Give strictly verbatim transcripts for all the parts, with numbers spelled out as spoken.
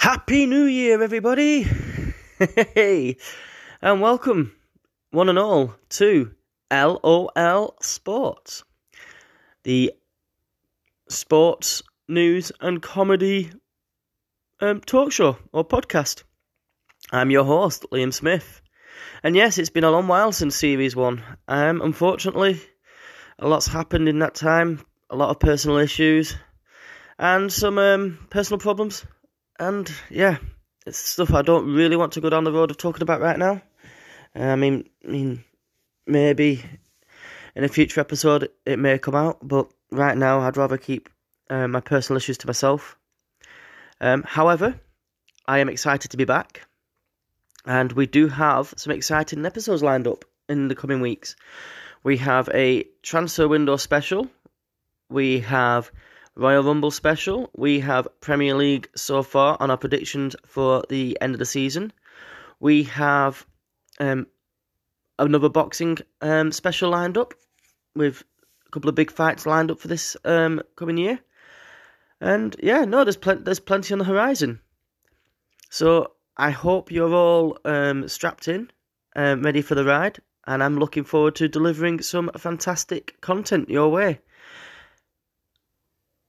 Happy New Year, everybody, and welcome, one and all, to L O L Sports, the sports news and comedy um, talk show or podcast. I'm your host, Liam Smith, and yes, it's been a long while since Series one. Um, unfortunately, a lot's happened in that time, a lot of personal issues, and some um, personal problems. And, yeah, it's stuff I don't really want to go down the road of talking about right now. I mean, I mean, maybe in a future episode it may come out, but right now I'd rather keep uh, my personal issues to myself. Um, however, I am excited to be back, and we do have some exciting episodes lined up in the coming weeks. We have a transfer window special. We have Royal Rumble special, we have Premier League so far on our predictions for the end of the season. We have um, another boxing um, special lined up with a couple of big fights lined up for this um, coming year. And yeah, no, there's, pl- there's plenty on the horizon. So I hope you're all um, strapped in, um, ready for the ride. And I'm looking forward to delivering some fantastic content your way.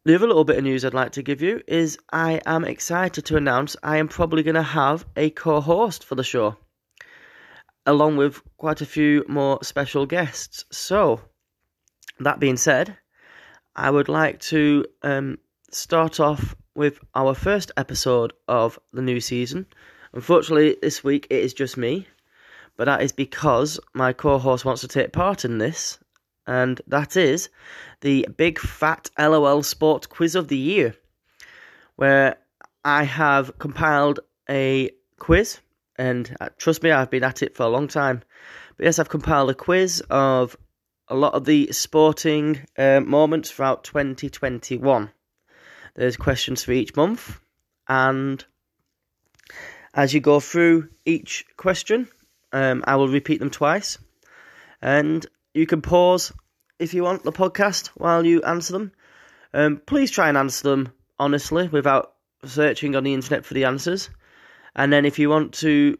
The other little bit of news I'd like to give you is I am excited to announce I am probably going to have a co-host for the show, along with quite a few more special guests. So, that being said, I would like to um, start off with our first episode of the new season. Unfortunately, this week it is just me, but that is because my co-host wants to take part in this. And that is the big fat L O L Sport Quiz of the Year, where I have compiled a quiz, and trust me, I've been at it for a long time. But yes, I've compiled a quiz of a lot of the sporting uh, moments throughout twenty twenty-one. There's questions for each month, and as you go through each question, um, I will repeat them twice, and you can pause if you want the podcast while you answer them. Um, please try and answer them honestly without searching on the internet for the answers. And then if you want to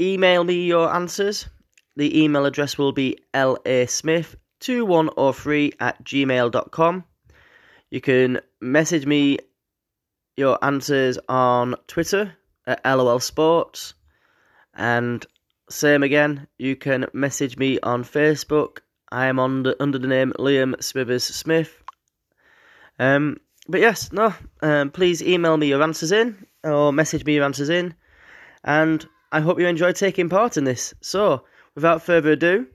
email me your answers, the email address will be lasmith two one zero three at gmail dot com. You can message me your answers on Twitter at L O L Sports. And same again, you can message me on Facebook. I am on the, under the name Liam Smithers Smith. Um, but yes, no, um, please email me your answers in, or message me your answers in, and I hope you enjoy taking part in this. So, without further ado,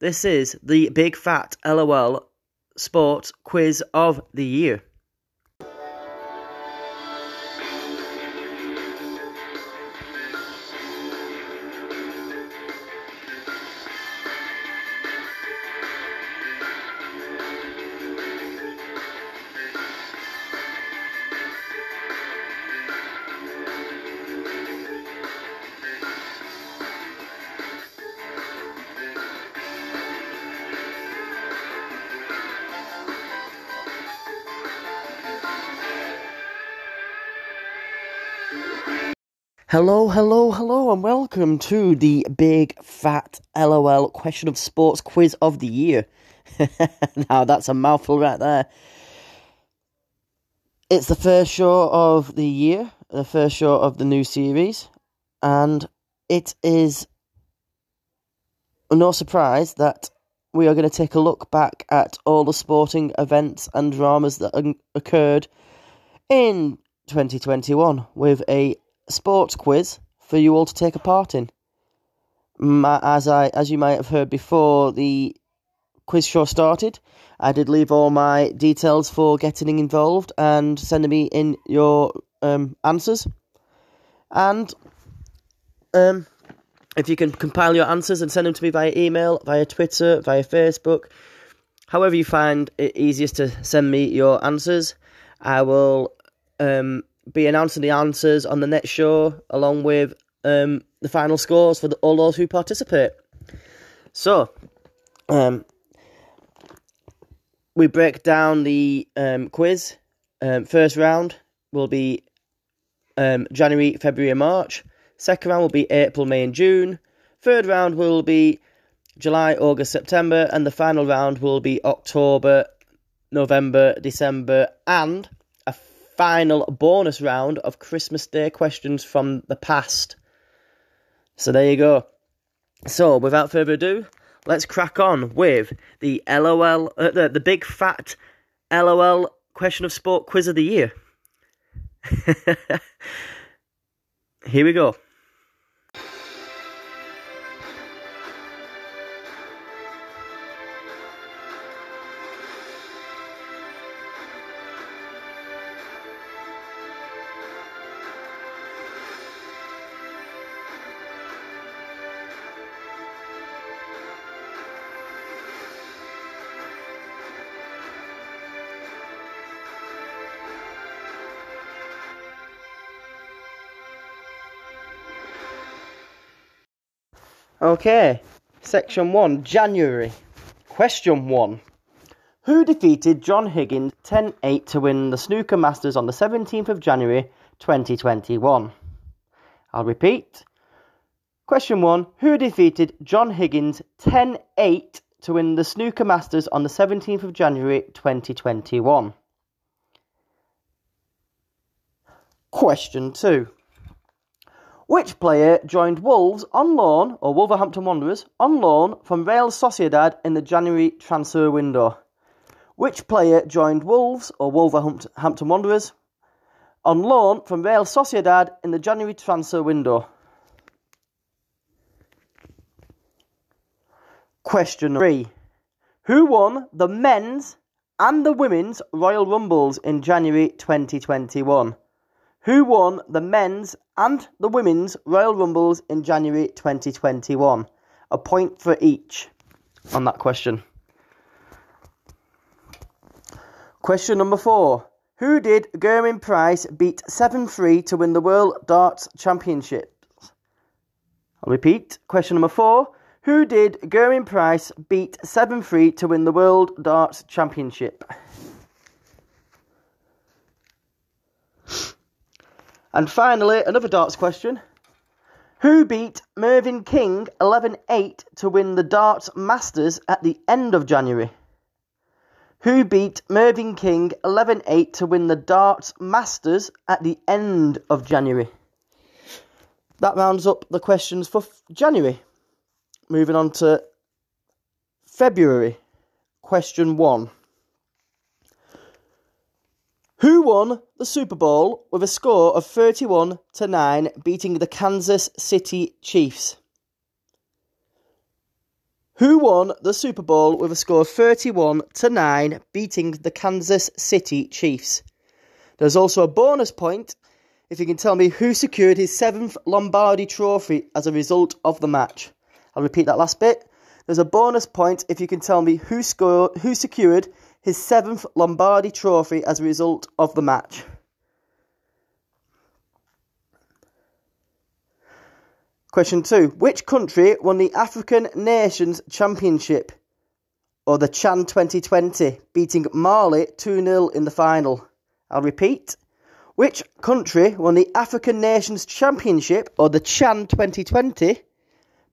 this is the Big Fat L O L Sport Quiz of the Year. Hello, hello, hello, and welcome to the Big Fat L O L Question of Sports Quiz of the Year. Now, that's a mouthful right there. It's the first show of the year, the first show of the new series, and it is no surprise that we are going to take a look back at all the sporting events and dramas that occurred in twenty twenty-one with a sports quiz for you all to take a part in. my, as I as you might have heard before the quiz show started, I did leave all my details for getting involved and sending me in your um, answers. And um, if you can compile your answers and send them to me via email, via Twitter, via Facebook, however you find it easiest to send me your answers, I will um, be announcing the answers on the next show, along with um, the final scores for the, all those who participate. So, um, we break down the um, quiz. Um, first round will be um, January, February and March. Second round will be April, May and June. Third round will be July, August, September, and the final round will be October, November, December, and a final bonus round of Christmas Day questions from the past. So there you go. So without further ado, let's crack on with the LOL, uh, the, the big fat LOL question of sport quiz of the year. Here we go. Okay, section one, January. Question one. Who defeated John Higgins ten eight to win the Snooker Masters on the seventeenth of January twenty twenty-one? I'll repeat. Question one. Who defeated John Higgins ten eight to win the Snooker Masters on the seventeenth of January twenty twenty-one? Question two. Which player joined Wolves on loan, or Wolverhampton Wanderers, on loan from Real Sociedad in the January transfer window? Which player joined Wolves, or Wolverhampton Wanderers, on loan from Real Sociedad in the January transfer window? Question three. Who won the men's and the women's Royal Rumbles in January twenty twenty-one? Who won the men's and the women's Royal Rumbles in January twenty twenty-one? A point for each on that question. Question number four. Who did Gerwyn Price beat seven three to win the World Darts Championships? I'll repeat. Question number four. Who did Gerwyn Price beat seven three to win the World Darts Championship? And finally, another darts question. Who beat Mervyn King eleven eight to win the Darts Masters at the end of January? Who beat Mervyn King eleven eight to win the Darts Masters at the end of January? That rounds up the questions for January. Moving on to February. Question one. Who won the Super Bowl with a score of thirty-one to nine, beating the Kansas City Chiefs? Who won the Super Bowl with a score of thirty-one to nine, beating the Kansas City Chiefs? There's also a bonus point if you can tell me who secured his seventh Lombardi trophy as a result of the match. I'll repeat that last bit. There's a bonus point if you can tell me who scored, who secured his seventh Lombardi trophy as a result of the match. Question two. Which country won the African Nations Championship, or the CHAN twenty twenty, beating Mali two nil in the final? I'll repeat. Which country won the African Nations Championship, or the CHAN twenty twenty,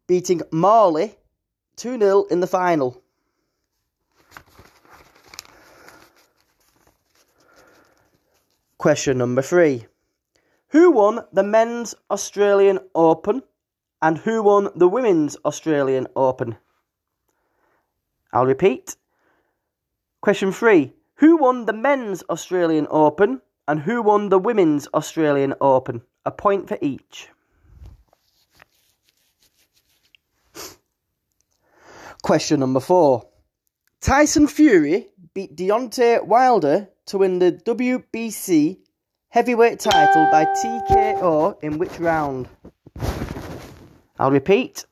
beating Mali two nil in the final? Question number three. Who won the men's Australian Open and who won the women's Australian Open? I'll repeat. Question three. Who won the men's Australian Open and who won the women's Australian Open? A point for each. Question number four. Tyson Fury beat Deontay Wilder to win the W B C heavyweight title by T K O in which round? I'll repeat.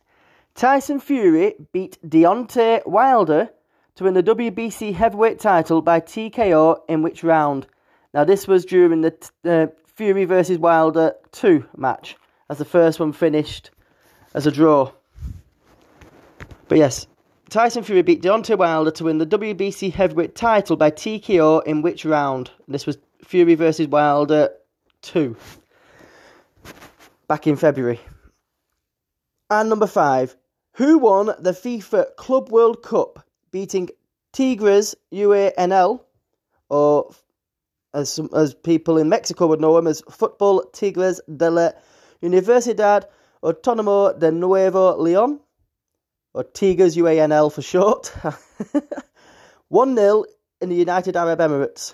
Tyson Fury beat Deontay Wilder to win the W B C heavyweight title by T K O in which round? Now, this was during the uh, Fury versus Wilder two match, as the first one finished as a draw. But yes, Tyson Fury beat Deontay Wilder to win the W B C heavyweight title by T K O in which round? This was Fury versus Wilder two, back in February. And number five, who won the FIFA Club World Cup, beating Tigres U A N L, or as some, as people in Mexico would know him as Football Tigres de la Universidad Autónoma de Nuevo León, or Tigres U A N L for short, one nil in the United Arab Emirates.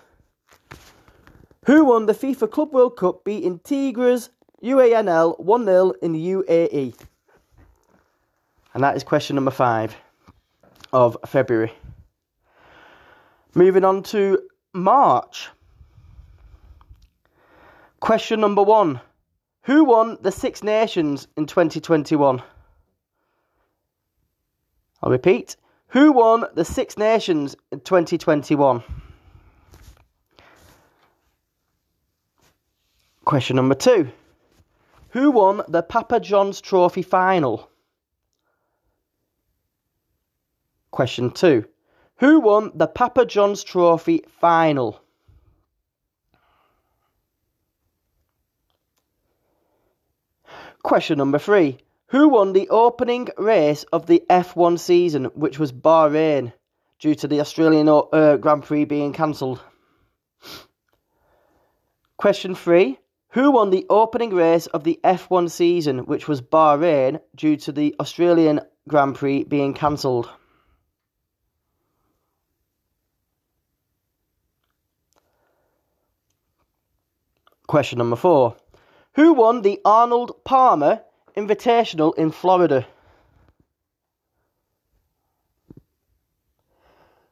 Who won the FIFA Club World Cup, beating Tigres U A N L one nil in the U A E? And that is question number five of February. Moving on to March. Question number one. Who won the Six Nations in twenty twenty-one? I'll repeat. Who won the Six Nations in twenty twenty-one? Question number two. Who won the Papa John's Trophy final? Question two. Who won the Papa John's Trophy final? Question number three. Who won the opening race of the F one season, which was Bahrain, due to the Australian uh, Grand Prix being cancelled? Question three. Who won the opening race of the F one season, which was Bahrain, due to the Australian Grand Prix being cancelled? Question number four. Who won the Arnold Palmer Invitational in Florida?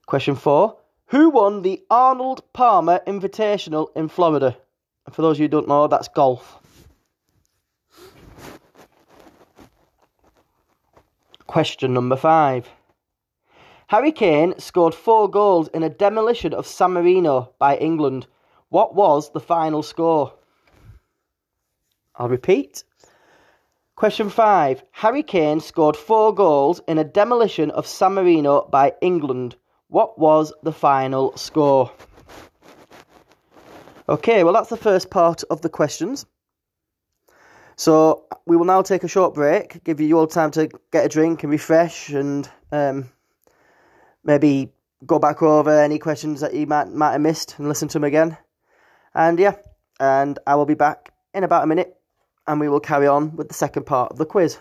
Question four. Who won the Arnold Palmer Invitational in Florida? And for those of you who don't know, that's golf. Question number five. Harry Kane scored four goals in a demolition of San Marino by England. What was the final score? I'll repeat. Question five. Harry Kane scored four goals in a demolition of San Marino by England. What was the final score? Okay, well, that's the first part of the questions. So we will now take a short break, give you all time to get a drink and refresh, and um, maybe go back over any questions that you might, might have missed and listen to them again. And yeah, and I will be back in about a minute, and we will carry on with the second part of the quiz.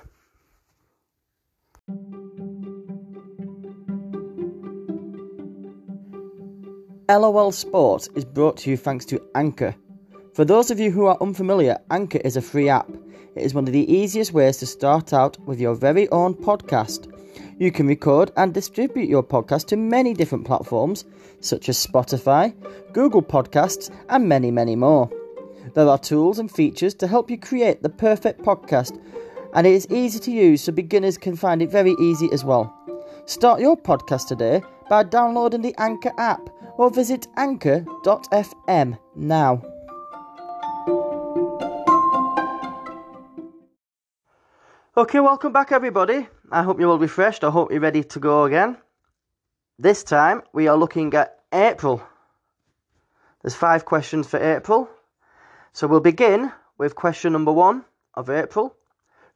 L O L Sports is brought to you thanks to Anchor. For those of you who are unfamiliar, Anchor is a free app. It is one of the easiest ways to start out with your very own podcast. You can record and distribute your podcast to many different platforms, such as Spotify, Google Podcasts, and many, many more. There are tools and features to help you create the perfect podcast, and it is easy to use so beginners can find it very easy as well. Start your podcast today by downloading the Anchor app or visit anchor dot f m now. Okay, welcome back everybody. I hope you're all refreshed. I hope you're ready to go again. This time we are looking at April. There's five questions for April. So we'll begin with question number one of April.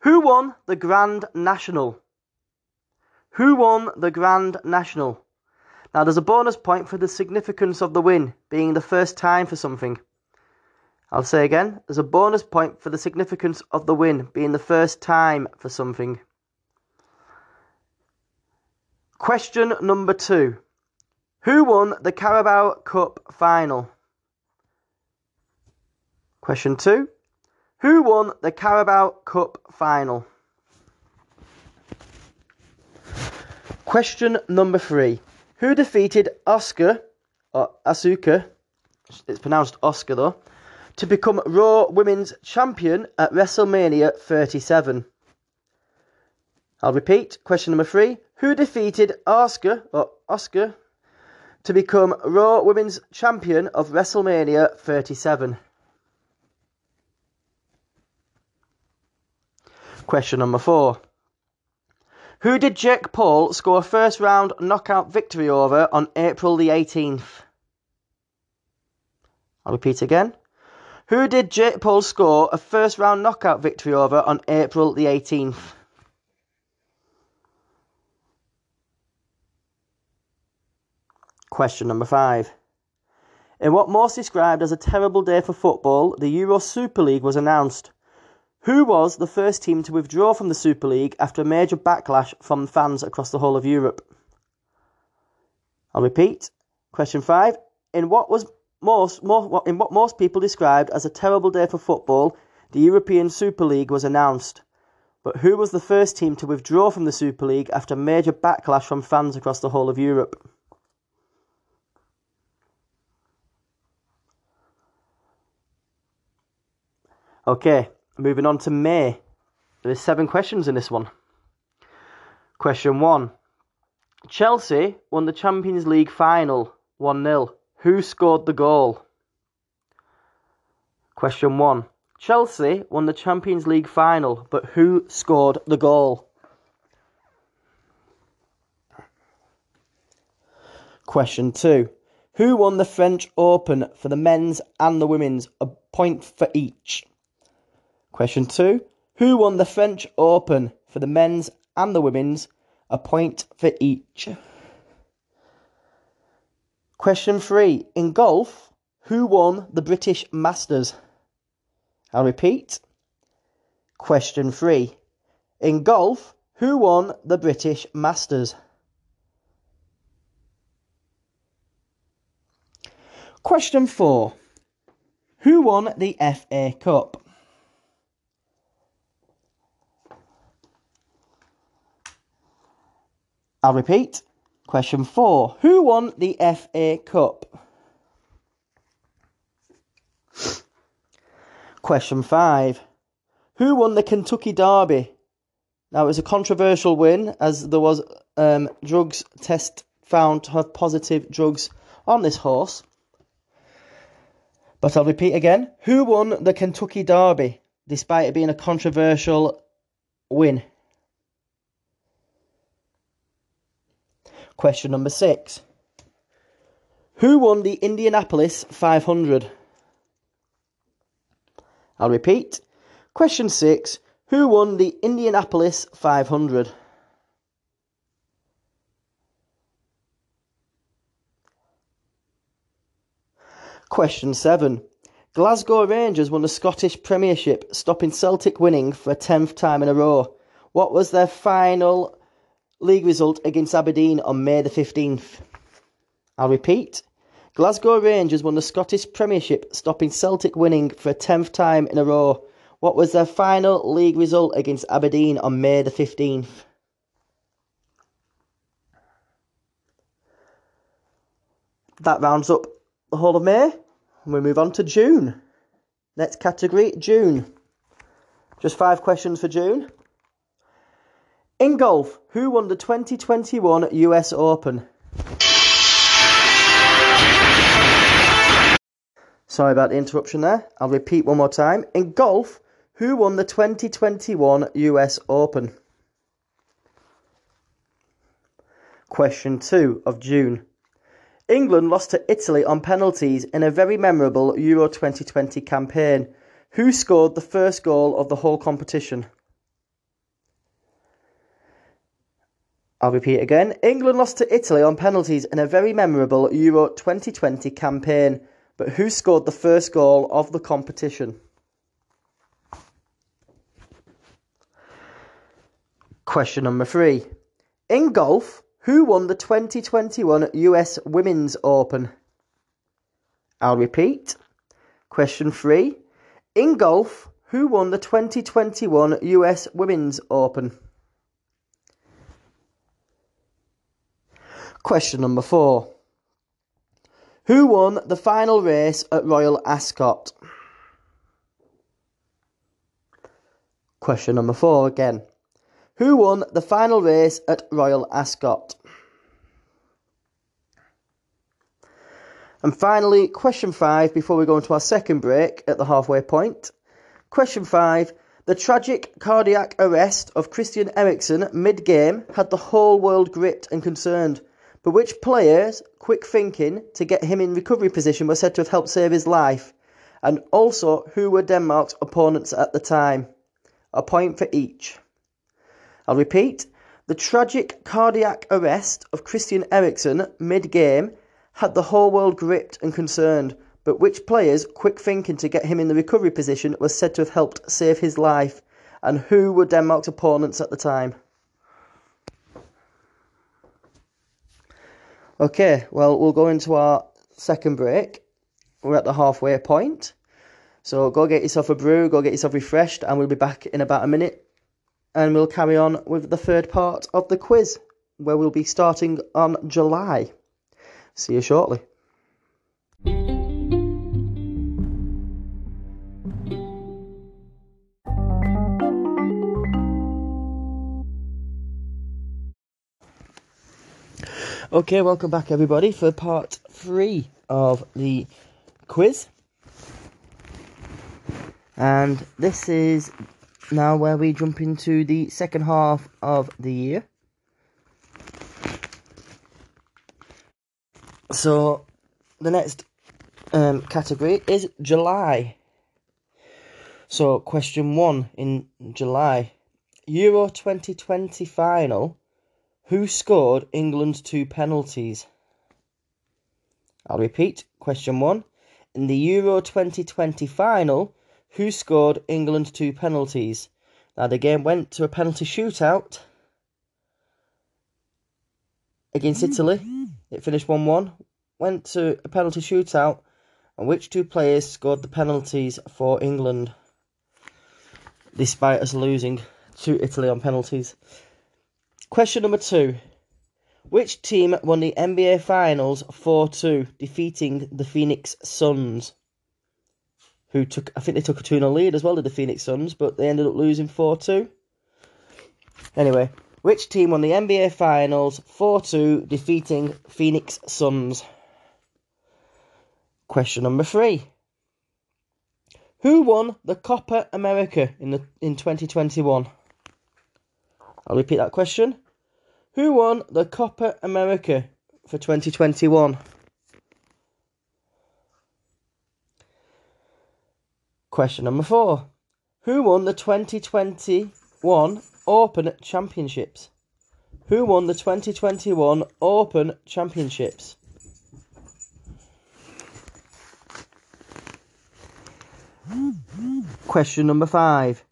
Who won the Grand National? Who won the Grand National? Now there's a bonus point for the significance of the win being the first time for something. I'll say again, there's a bonus point for the significance of the win being the first time for something. Question number two. Who won the Carabao Cup final? Question two. Who won the Carabao Cup final? Question number three. Who defeated Asuka, or Asuka, it's pronounced Oscar though, to become Raw Women's Champion at WrestleMania thirty-seven? I'll repeat. Question number three. Who defeated Asuka, or Asuka, to become Raw Women's Champion of WrestleMania thirty-seven? Question number four. Who did Jake Paul score a first round knockout victory over on April the eighteenth? I'll repeat again. Who did Jake Paul score a first round knockout victory over on April the eighteenth? Question number five. In what most described as a terrible day for football, the Euro Super League was announced. Who was the first team to withdraw from the Super League after a major backlash from fans across the whole of Europe? I'll repeat. Question five. In what was most, most in what most people described as a terrible day for football, the European Super League was announced. But who was the first team to withdraw from the Super League after a major backlash from fans across the whole of Europe? Okay. Moving on to May. There's seven questions in this one. Question one. Chelsea won the Champions League final one nil. Who scored the goal? Question one. Chelsea won the Champions League final, but who scored the goal? Question two. Who won the French Open for the men's and the women's? A point for each. Question two. Who won the French Open for the men's and the women's? A point for each. Question three. In golf, who won the British Masters? I'll repeat. Question three. In golf, who won the British Masters? Question four. Who won the F A Cup? I'll repeat. Question four. Who won the F A Cup? Question five. Who won the Kentucky Derby? Now, it was a controversial win as there was um, drugs test found to have positive drugs on this horse. But I'll repeat again. Who won the Kentucky Derby despite it being a controversial win? Question number six. Who won the Indianapolis five hundred? I'll repeat. Question six. Who won the Indianapolis five hundred? Question seven. Glasgow Rangers won the Scottish Premiership, stopping Celtic winning for a tenth time in a row. What was their final league result against Aberdeen on May the fifteenth? I'll repeat. Glasgow Rangers won the Scottish Premiership, stopping Celtic winning for a tenth time in a row. What was their final league result against Aberdeen on May the fifteenth? That rounds up the whole of May. And we move on to June. Next category, June. Just five questions for June. In golf, who won the twenty twenty-one U S Open? Sorry about the interruption there. I'll repeat one more time. In golf, who won the twenty twenty-one U S Open? Question two of June. England lost to Italy on penalties in a very memorable Euro twenty twenty campaign. Who scored the first goal of the whole competition? I'll repeat again. England lost to Italy on penalties in a very memorable Euro twenty twenty campaign. But who scored the first goal of the competition? Question number three. In golf, who won the twenty twenty-one U S Women's Open? I'll repeat. Question three. In golf, who won the twenty twenty-one U S Women's Open? Question number four. Who won the final race at Royal Ascot? Question number four again. Who won the final race at Royal Ascot? And finally, question five, before we go into our second break at the halfway point. Question five. The tragic cardiac arrest of Christian Eriksen mid-game had the whole world gripped and concerned. But which player's quick thinking to get him in recovery position was said to have helped save his life? And also, who were Denmark's opponents at the time? A point for each. I'll repeat. The tragic cardiac arrest of Christian Eriksen mid-game had the whole world gripped and concerned, but which player's quick thinking to get him in the recovery position was said to have helped save his life? And who were Denmark's opponents at the time? Okay, well, we'll go into our second break. We're at the halfway point. So go get yourself a brew, go get yourself refreshed, and we'll be back in about a minute. And we'll carry on with the third part of the quiz, where we'll be starting on July. See you shortly. Okay, welcome back everybody for part three of the quiz. And this is now where we jump into the second half of the year. So, the next um, category is July. So, question one in July. Euro twenty twenty final. Who scored England's two penalties? I'll repeat. Question one. In the Euro twenty twenty final, who scored England's two penalties? Now, the game went to a penalty shootout against Italy. It finished one one. Went to a penalty shootout. And which two players scored the penalties for England? Despite us losing to Italy on penalties. Question number two. Which team won the N B A Finals four two, defeating the Phoenix Suns? Who took, I think they took a two nil lead as well, did the Phoenix Suns, but they ended up losing four two. Anyway, which team won the N B A Finals four two, defeating Phoenix Suns? Question number three. Who won the Copa America in the in twenty twenty-one? I'll repeat that question. Who won the Copa America for twenty twenty-one? Question number four. Who won the twenty twenty-one Open Championships? Who won the twenty twenty-one Open Championships? Question number five.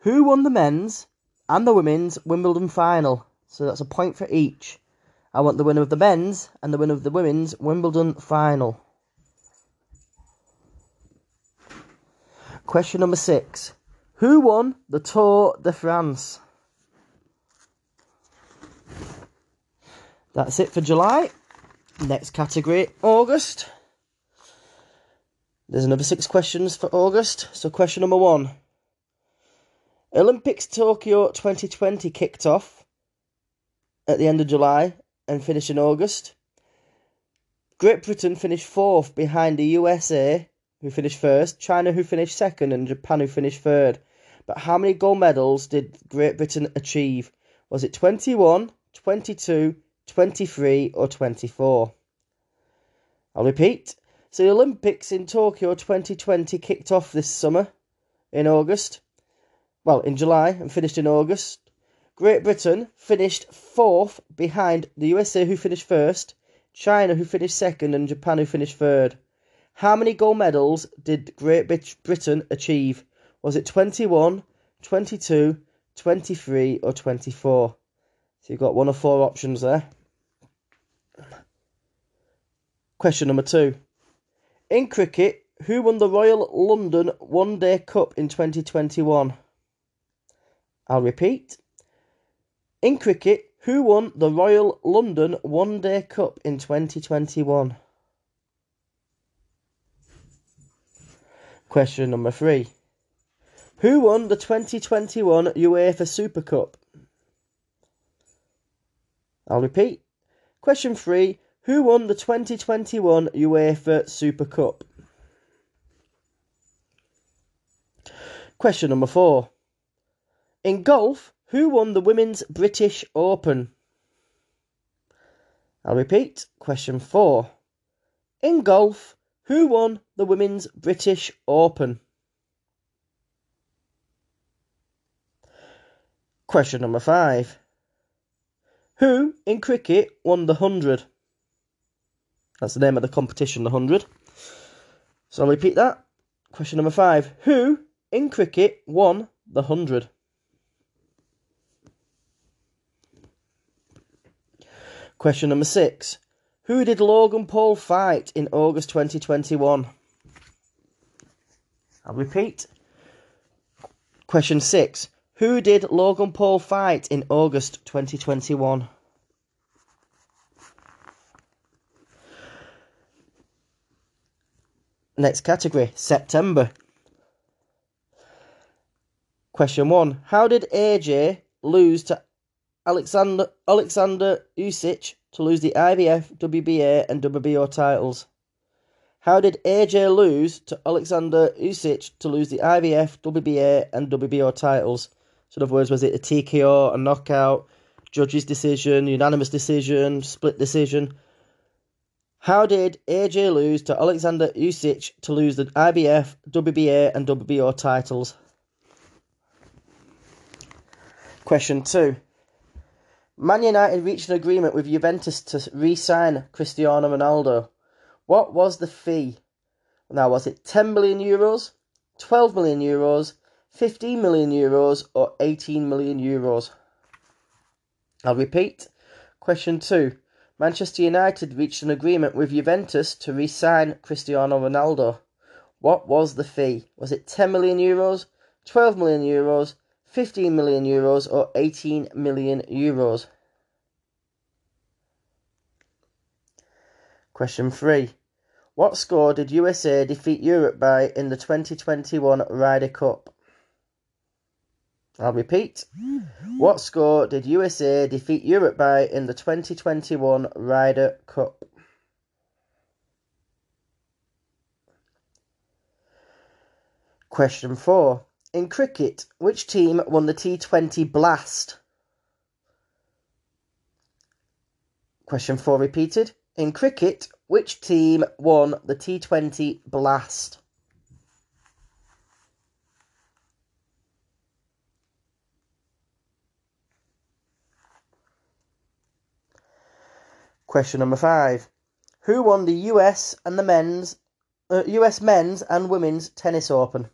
Who won the men's and the women's Wimbledon final? So that's a point for each. I want the winner of the men's and the winner of the women's Wimbledon final. Question number six. Who won the Tour de France? That's it for July. Next category, August. There's another six questions for August. So question number one. Olympics Tokyo twenty twenty kicked off at the end of July and finished in August. Great Britain finished fourth behind the U S A, who finished first, China, who finished second, and Japan, who finished third. But how many gold medals did Great Britain achieve? Was it twenty-one, twenty-two, twenty-three, or twenty-four? I'll repeat. So the Olympics in Tokyo twenty twenty kicked off this summer in August. Well, in July and finished in August. Great Britain finished fourth behind the U S A, who finished first, China, who finished second, and Japan, who finished third. How many gold medals did Great Britain achieve? Was it twenty-one, twenty-two, twenty-three, or twenty-four? So you've got one of four options there. Question number two. In cricket, who won the Royal London One Day Cup in twenty twenty-one? I'll repeat. In cricket, Who won the Royal London One Day Cup in twenty twenty-one? Question number three. Who won the twenty twenty-one UEFA Super Cup? I'll repeat. Question three. Who won the twenty twenty-one UEFA Super Cup? Question number four. In golf, who won the Women's British Open? I'll repeat. Question four. In golf, who won the Women's British Open? Question number five. Who in cricket won the hundred? That's the name of the competition, the hundred. So I'll repeat that. Question number five. Who in cricket won the hundred? Question number six. Who did Logan Paul fight in August twenty twenty-one? I'll repeat. Question six. Who did Logan Paul fight in August twenty twenty-one? Next category, September. Question one. How did A J lose to Alexander Alexander Usyk to lose the I B F, W B A and W B O titles? How did A J lose to Alexander Usyk to lose the I B F, W B A and W B O titles? So in other words, was it a T K O, a knockout, judge's decision, unanimous decision, split decision? How did A J lose to Alexander Usyk to lose the I B F, W B A and W B O titles? Question two. Man United reached an agreement with Juventus to re-sign Cristiano Ronaldo. What was the fee? Now, was it ten million euros, twelve million euros, fifteen million euros or eighteen million euros? I'll repeat. Question two. Manchester United reached an agreement with Juventus to re-sign Cristiano Ronaldo. What was the fee? Was it ten million euros, twelve million euros, fifteen million euros or eighteen million euros? Question three. What score did U S A defeat Europe by in the twenty twenty-one Ryder Cup? I'll repeat. What score did U S A defeat Europe by in the twenty twenty-one Ryder Cup? Question four. In cricket, which team won the T twenty Blast? Question four repeated. In cricket, which team won the T twenty Blast? Question number five. Who won the U S and the men's uh, U S men's and women's tennis open?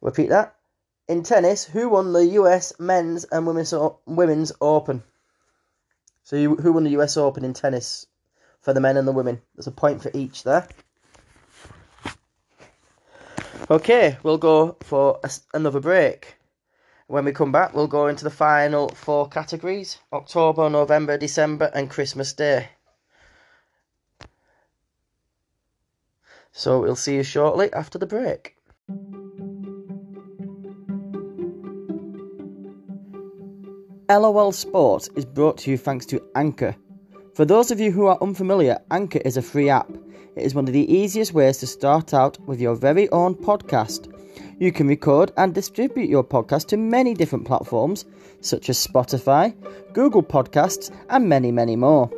Repeat that. In tennis, who won the U S men's and women's women's open? So you, who won the U S Open in tennis for the men and the women? There's a point for each there. Okay, we'll go for a, another break. When we come back, we'll go into the final four categories: October, November, December and Christmas Day. So we'll see you shortly after the break. L O L Sport is brought to you thanks to Anchor. For those of you who are unfamiliar, Anchor is a free app. It is one of the easiest ways to start out with your very own podcast. You can record and distribute your podcast to many different platforms, such as Spotify, Google Podcasts, and many, many more.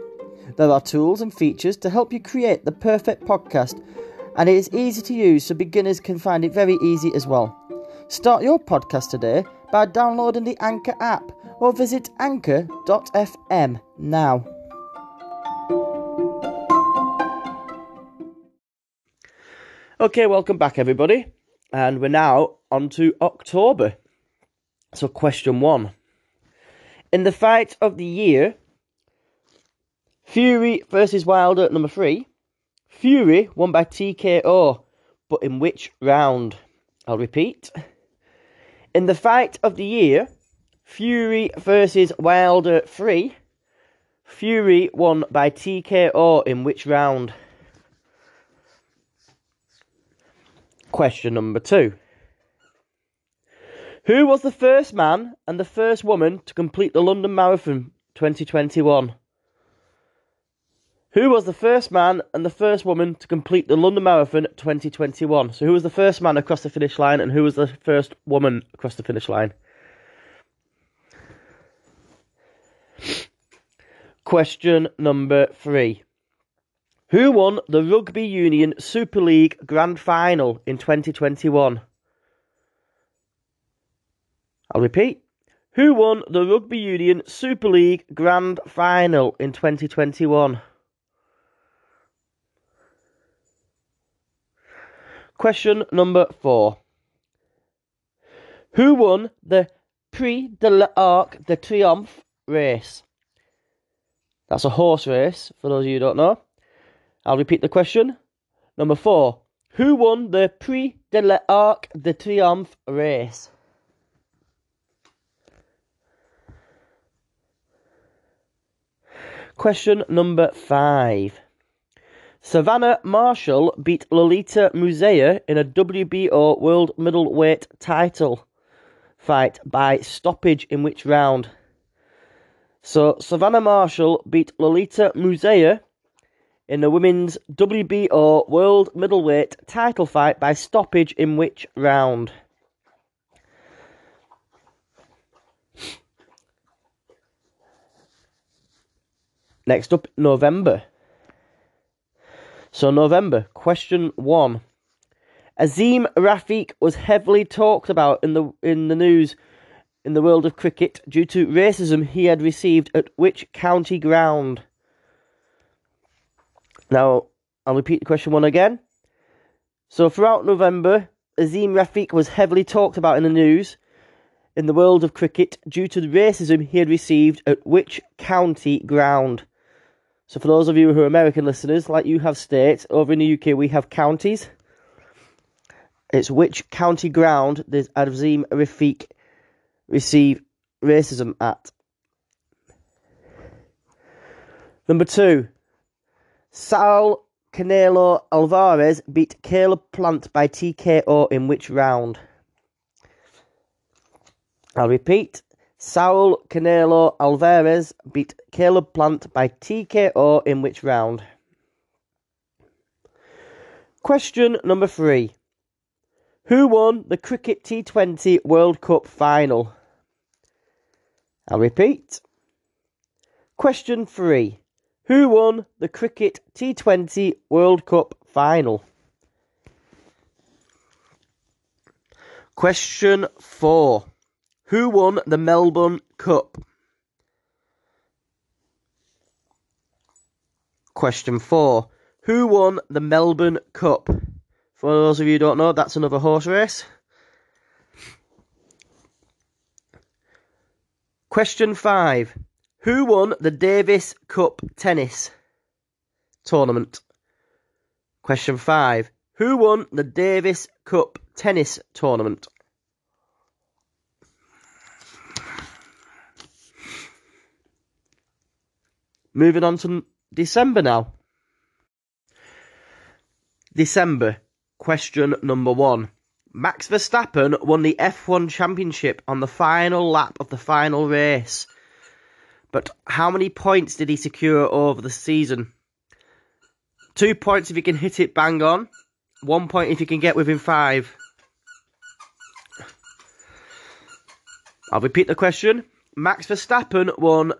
There are tools and features to help you create the perfect podcast, and it is easy to use so beginners can find it very easy as well. Start your podcast today by downloading the Anchor app or visit anchor dot f m now. Okay, welcome back everybody. And we're now on to October. So question one. In the fight of the year, Fury versus Wilder at number three. Fury won by T K O, but in which round? I'll repeat. In the fight of the year, Fury versus Wilder three. Fury won by T K O in which round? Question number two. Who was the first man and the first woman to complete the London Marathon twenty twenty-one? Who was the first man and the first woman to complete the London Marathon twenty twenty-one? So who was the first man across the finish line and who was the first woman across the finish line? Question number three. Who won the Rugby Union Super League Grand Final in twenty twenty-one? I'll repeat. Who won the Rugby Union Super League Grand Final in twenty twenty-one? Question number four. Who won the Prix de l'Arc de Triomphe race? That's a horse race, for those of you who don't know. I'll repeat the question. Number four. Who won the Prix de l'Arc de Triomphe race? Question number five. Savannah Marshall beat Lolita Musea in a W B O World Middleweight title fight by stoppage in which round? So, Savannah Marshall beat Lolita Musea in the women's W B O World Middleweight title fight by stoppage in which round? Next up, November. So, November, question one. Azim Rafiq was heavily talked about in the in the news in the world of cricket due to racism he had received at which county ground? Now, I'll repeat the question one again. So, throughout November, Azim Rafiq was heavily talked about in the news in the world of cricket due to the racism he had received at which county ground? So, for those of you who are American listeners, like you have states, over in the U K we have counties. It's which county ground did Azim Rafiq receive racism at? Number two. Saul Canelo Alvarez beat Caleb Plant by T K O in which round? I'll repeat. Saul Canelo Alvarez beat Caleb Plant by T K O in which round? Question number three. Who won the Cricket T twenty World Cup final? I'll repeat. Question three. Who won the Cricket T twenty World Cup final? Question four. Who won the Melbourne Cup? Question four. Who won the Melbourne Cup? For those of you who don't know, that's another horse race. Question five. Who won the Davis Cup tennis tournament? Question five. Who won the Davis Cup tennis tournament? Moving on to December now. December. Question number one. Max Verstappen won the F one Championship on the final lap of the final race. But how many points did he secure over the season? Two points if he can hit it bang on. One point if he can get within five. I'll repeat the question. Max Verstappen won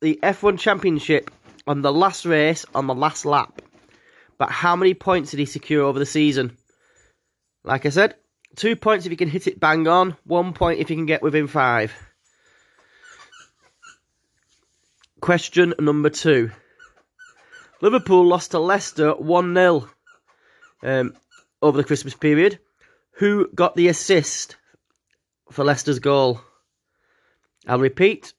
the F one Championship on the last race on the last lap. But how many points did he secure over the season? Like I said, two points if he can hit it bang on. One point if he can get within five. Question number two. Liverpool lost to Leicester one nil um, over the Christmas period. Who got the assist for Leicester's goal? I'll repeat.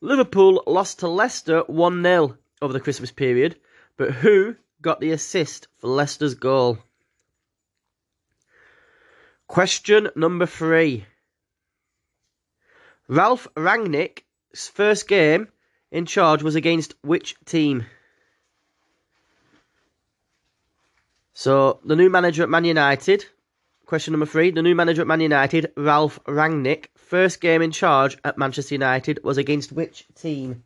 Liverpool lost to Leicester one nil over the Christmas period. But who got the assist for Leicester's goal? Question number three. Ralf Rangnick's first game in charge was against which team? So, the new manager at Man United, question number three, the new manager at Man United, Ralf Rangnick, first game in charge at Manchester United was against which team?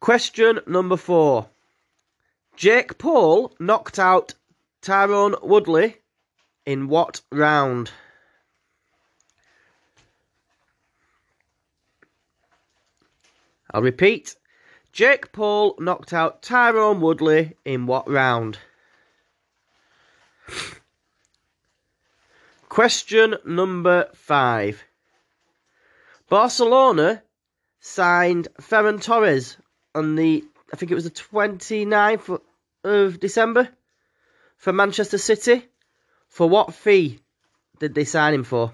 Question number four. Jake Paul knocked out Tyrone Woodley in what round? I'll repeat. Jake Paul knocked out Tyrone Woodley in what round? Question number five. Barcelona signed Ferran Torres on the, I think it was the twenty-ninth of December for Manchester City. For what fee did they sign him for?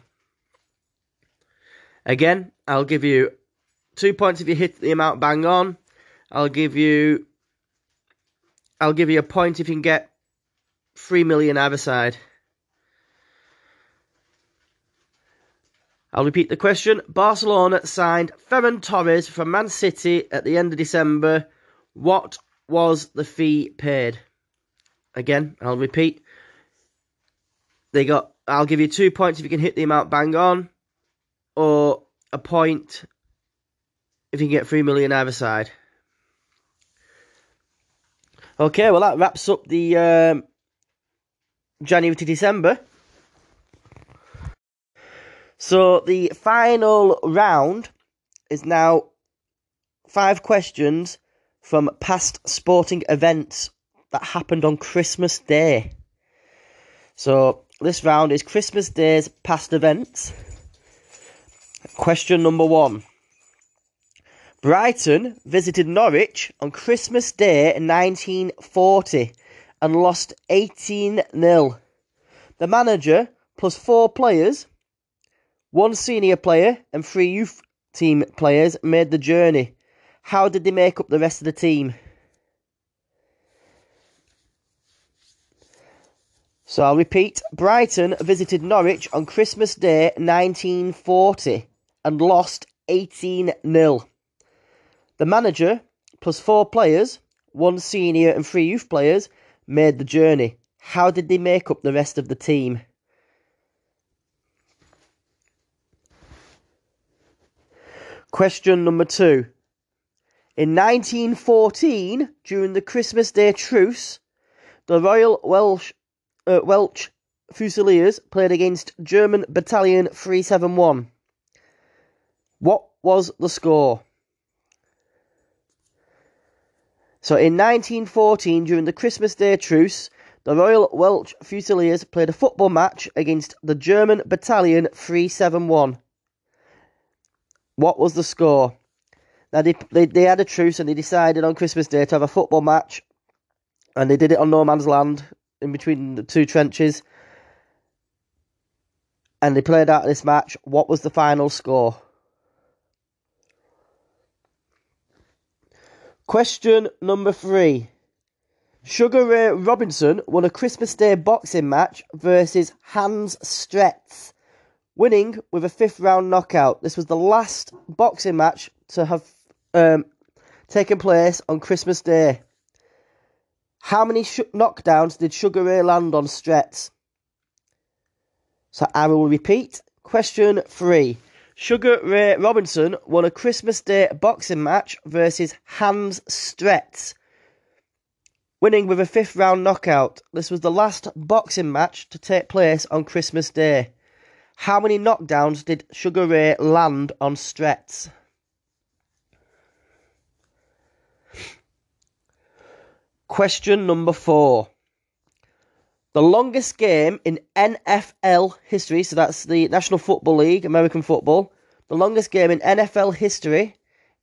Again, I'll give you two points if you hit the amount bang on. I'll give you I'll give you a point if you can get three million either side. I'll repeat the question. Barcelona signed Ferran Torres from Man City at the end of December. What was the fee paid? Again, I'll repeat. They got I'll give you two points if you can hit the amount bang on, or a point if you can get three million either side. Okay, well that wraps up the um, January to December. So the final round is now five questions from past sporting events that happened on Christmas Day. So this round is Christmas Day's past events. Question number one. Brighton visited Norwich on Christmas Day nineteen forty and lost eighteen nil. The manager plus four players, one senior player and three youth team players made the journey. How did they make up the rest of the team? So I'll repeat. Brighton visited Norwich on Christmas Day nineteen forty and lost eighteen nil. The manager, plus four players, one senior and three youth players, made the journey. How did they make up the rest of the team? Question number two. In nineteen fourteen, during the Christmas Day truce, the Royal Welsh, uh, Welsh Fusiliers played against German Battalion three seven one. What was the score? So in nineteen fourteen, during the Christmas Day truce, the Royal Welsh Fusiliers played a football match against the German Battalion three seven one. What was the score? Now, they, they, they had a truce and they decided on Christmas Day to have a football match. And they did it on no man's land, in between the two trenches. And they played out this match. What was the final score? Question number three. Sugar Ray Robinson won a Christmas Day boxing match versus Hans Stretz, winning with a fifth round knockout. This was the last boxing match to have um, taken place on Christmas Day. How many sh knockdowns did Sugar Ray land on Stretz? So I will repeat. Question three. Sugar Ray Robinson won a Christmas Day boxing match versus Hans Stretz, winning with a fifth round knockout. This was the last boxing match to take place on Christmas Day. How many knockdowns did Sugar Ray land on Stretz? Question number four. The longest game in N F L history, so that's the National Football League, American football. The longest game in N F L history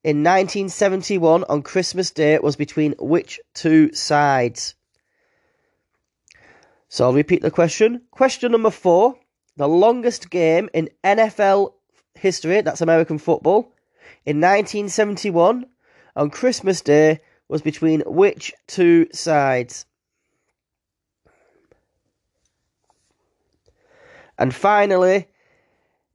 in nineteen seventy-one on Christmas Day was between which two sides? So I'll repeat the question. Question number four. The longest game in N F L history, that's American football, in nineteen seventy-one on Christmas Day was between which two sides? And finally,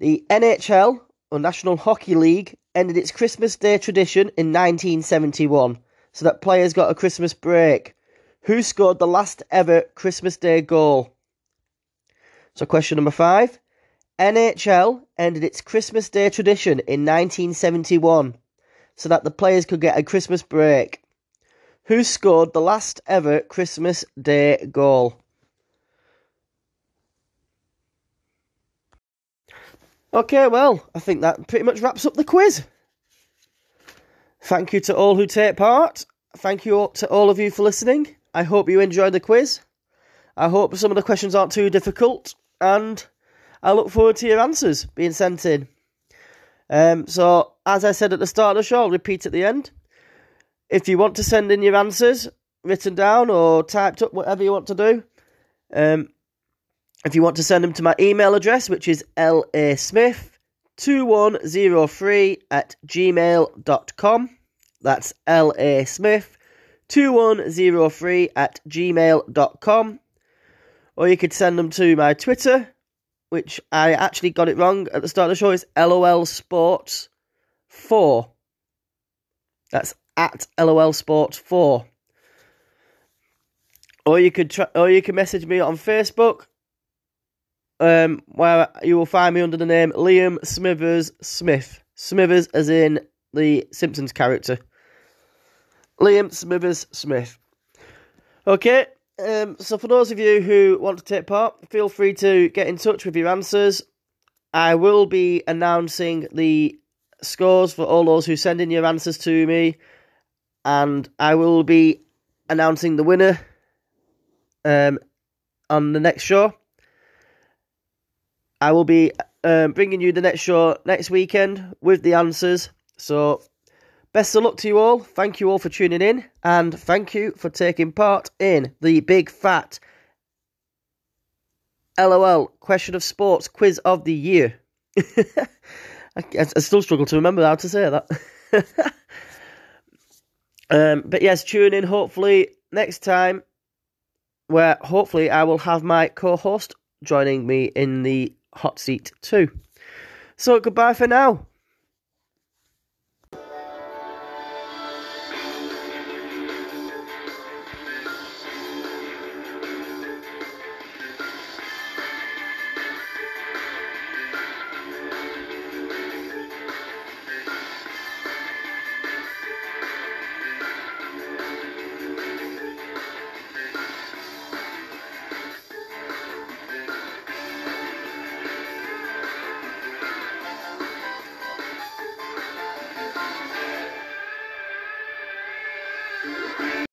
the N H L, or National Hockey League, ended its Christmas Day tradition in nineteen seventy-one, so that players got a Christmas break. Who scored the last ever Christmas Day goal? So question number five. N H L ended its Christmas Day tradition in nineteen seventy-one, so that the players could get a Christmas break. Who scored the last ever Christmas Day goal? Okay, well, I think that pretty much wraps up the quiz. Thank you to all who take part. Thank you to all of you for listening. I hope you enjoyed the quiz. I hope some of the questions aren't too difficult, and I look forward to your answers being sent in. Um, so, as I said at the start of the show, I'll repeat at the end. If you want to send in your answers, written down or typed up, whatever you want to do, um, if you want to send them to my email address, which is lasmith two one zero three at gmail dot com. That's lasmith two one zero three at gmail dot com. Or you could send them to my Twitter, which I actually got it wrong at the start of the show. It's L O L Sports four. That's at L O L Sports four. Or you could try, or you can message me on Facebook, um, where you will find me under the name Liam Smithers Smith. Smithers as in the Simpsons character. Liam Smithers Smith. Okay. Um, so for those of you who want to take part, feel free to get in touch with your answers. I will be announcing the scores for all those who send in your answers to me, and I will be announcing the winner um, on the next show. I will be um, bringing you the next show next weekend with the answers. So best of luck to you all. Thank you all for tuning in, and thank you for taking part in the big fat L O L Question of Sports Quiz of the Year. I, I still struggle to remember how to say that. um, but yes, tune in hopefully next time, where hopefully I will have my co-host joining me in the hot seat too. So goodbye for now. Thank you.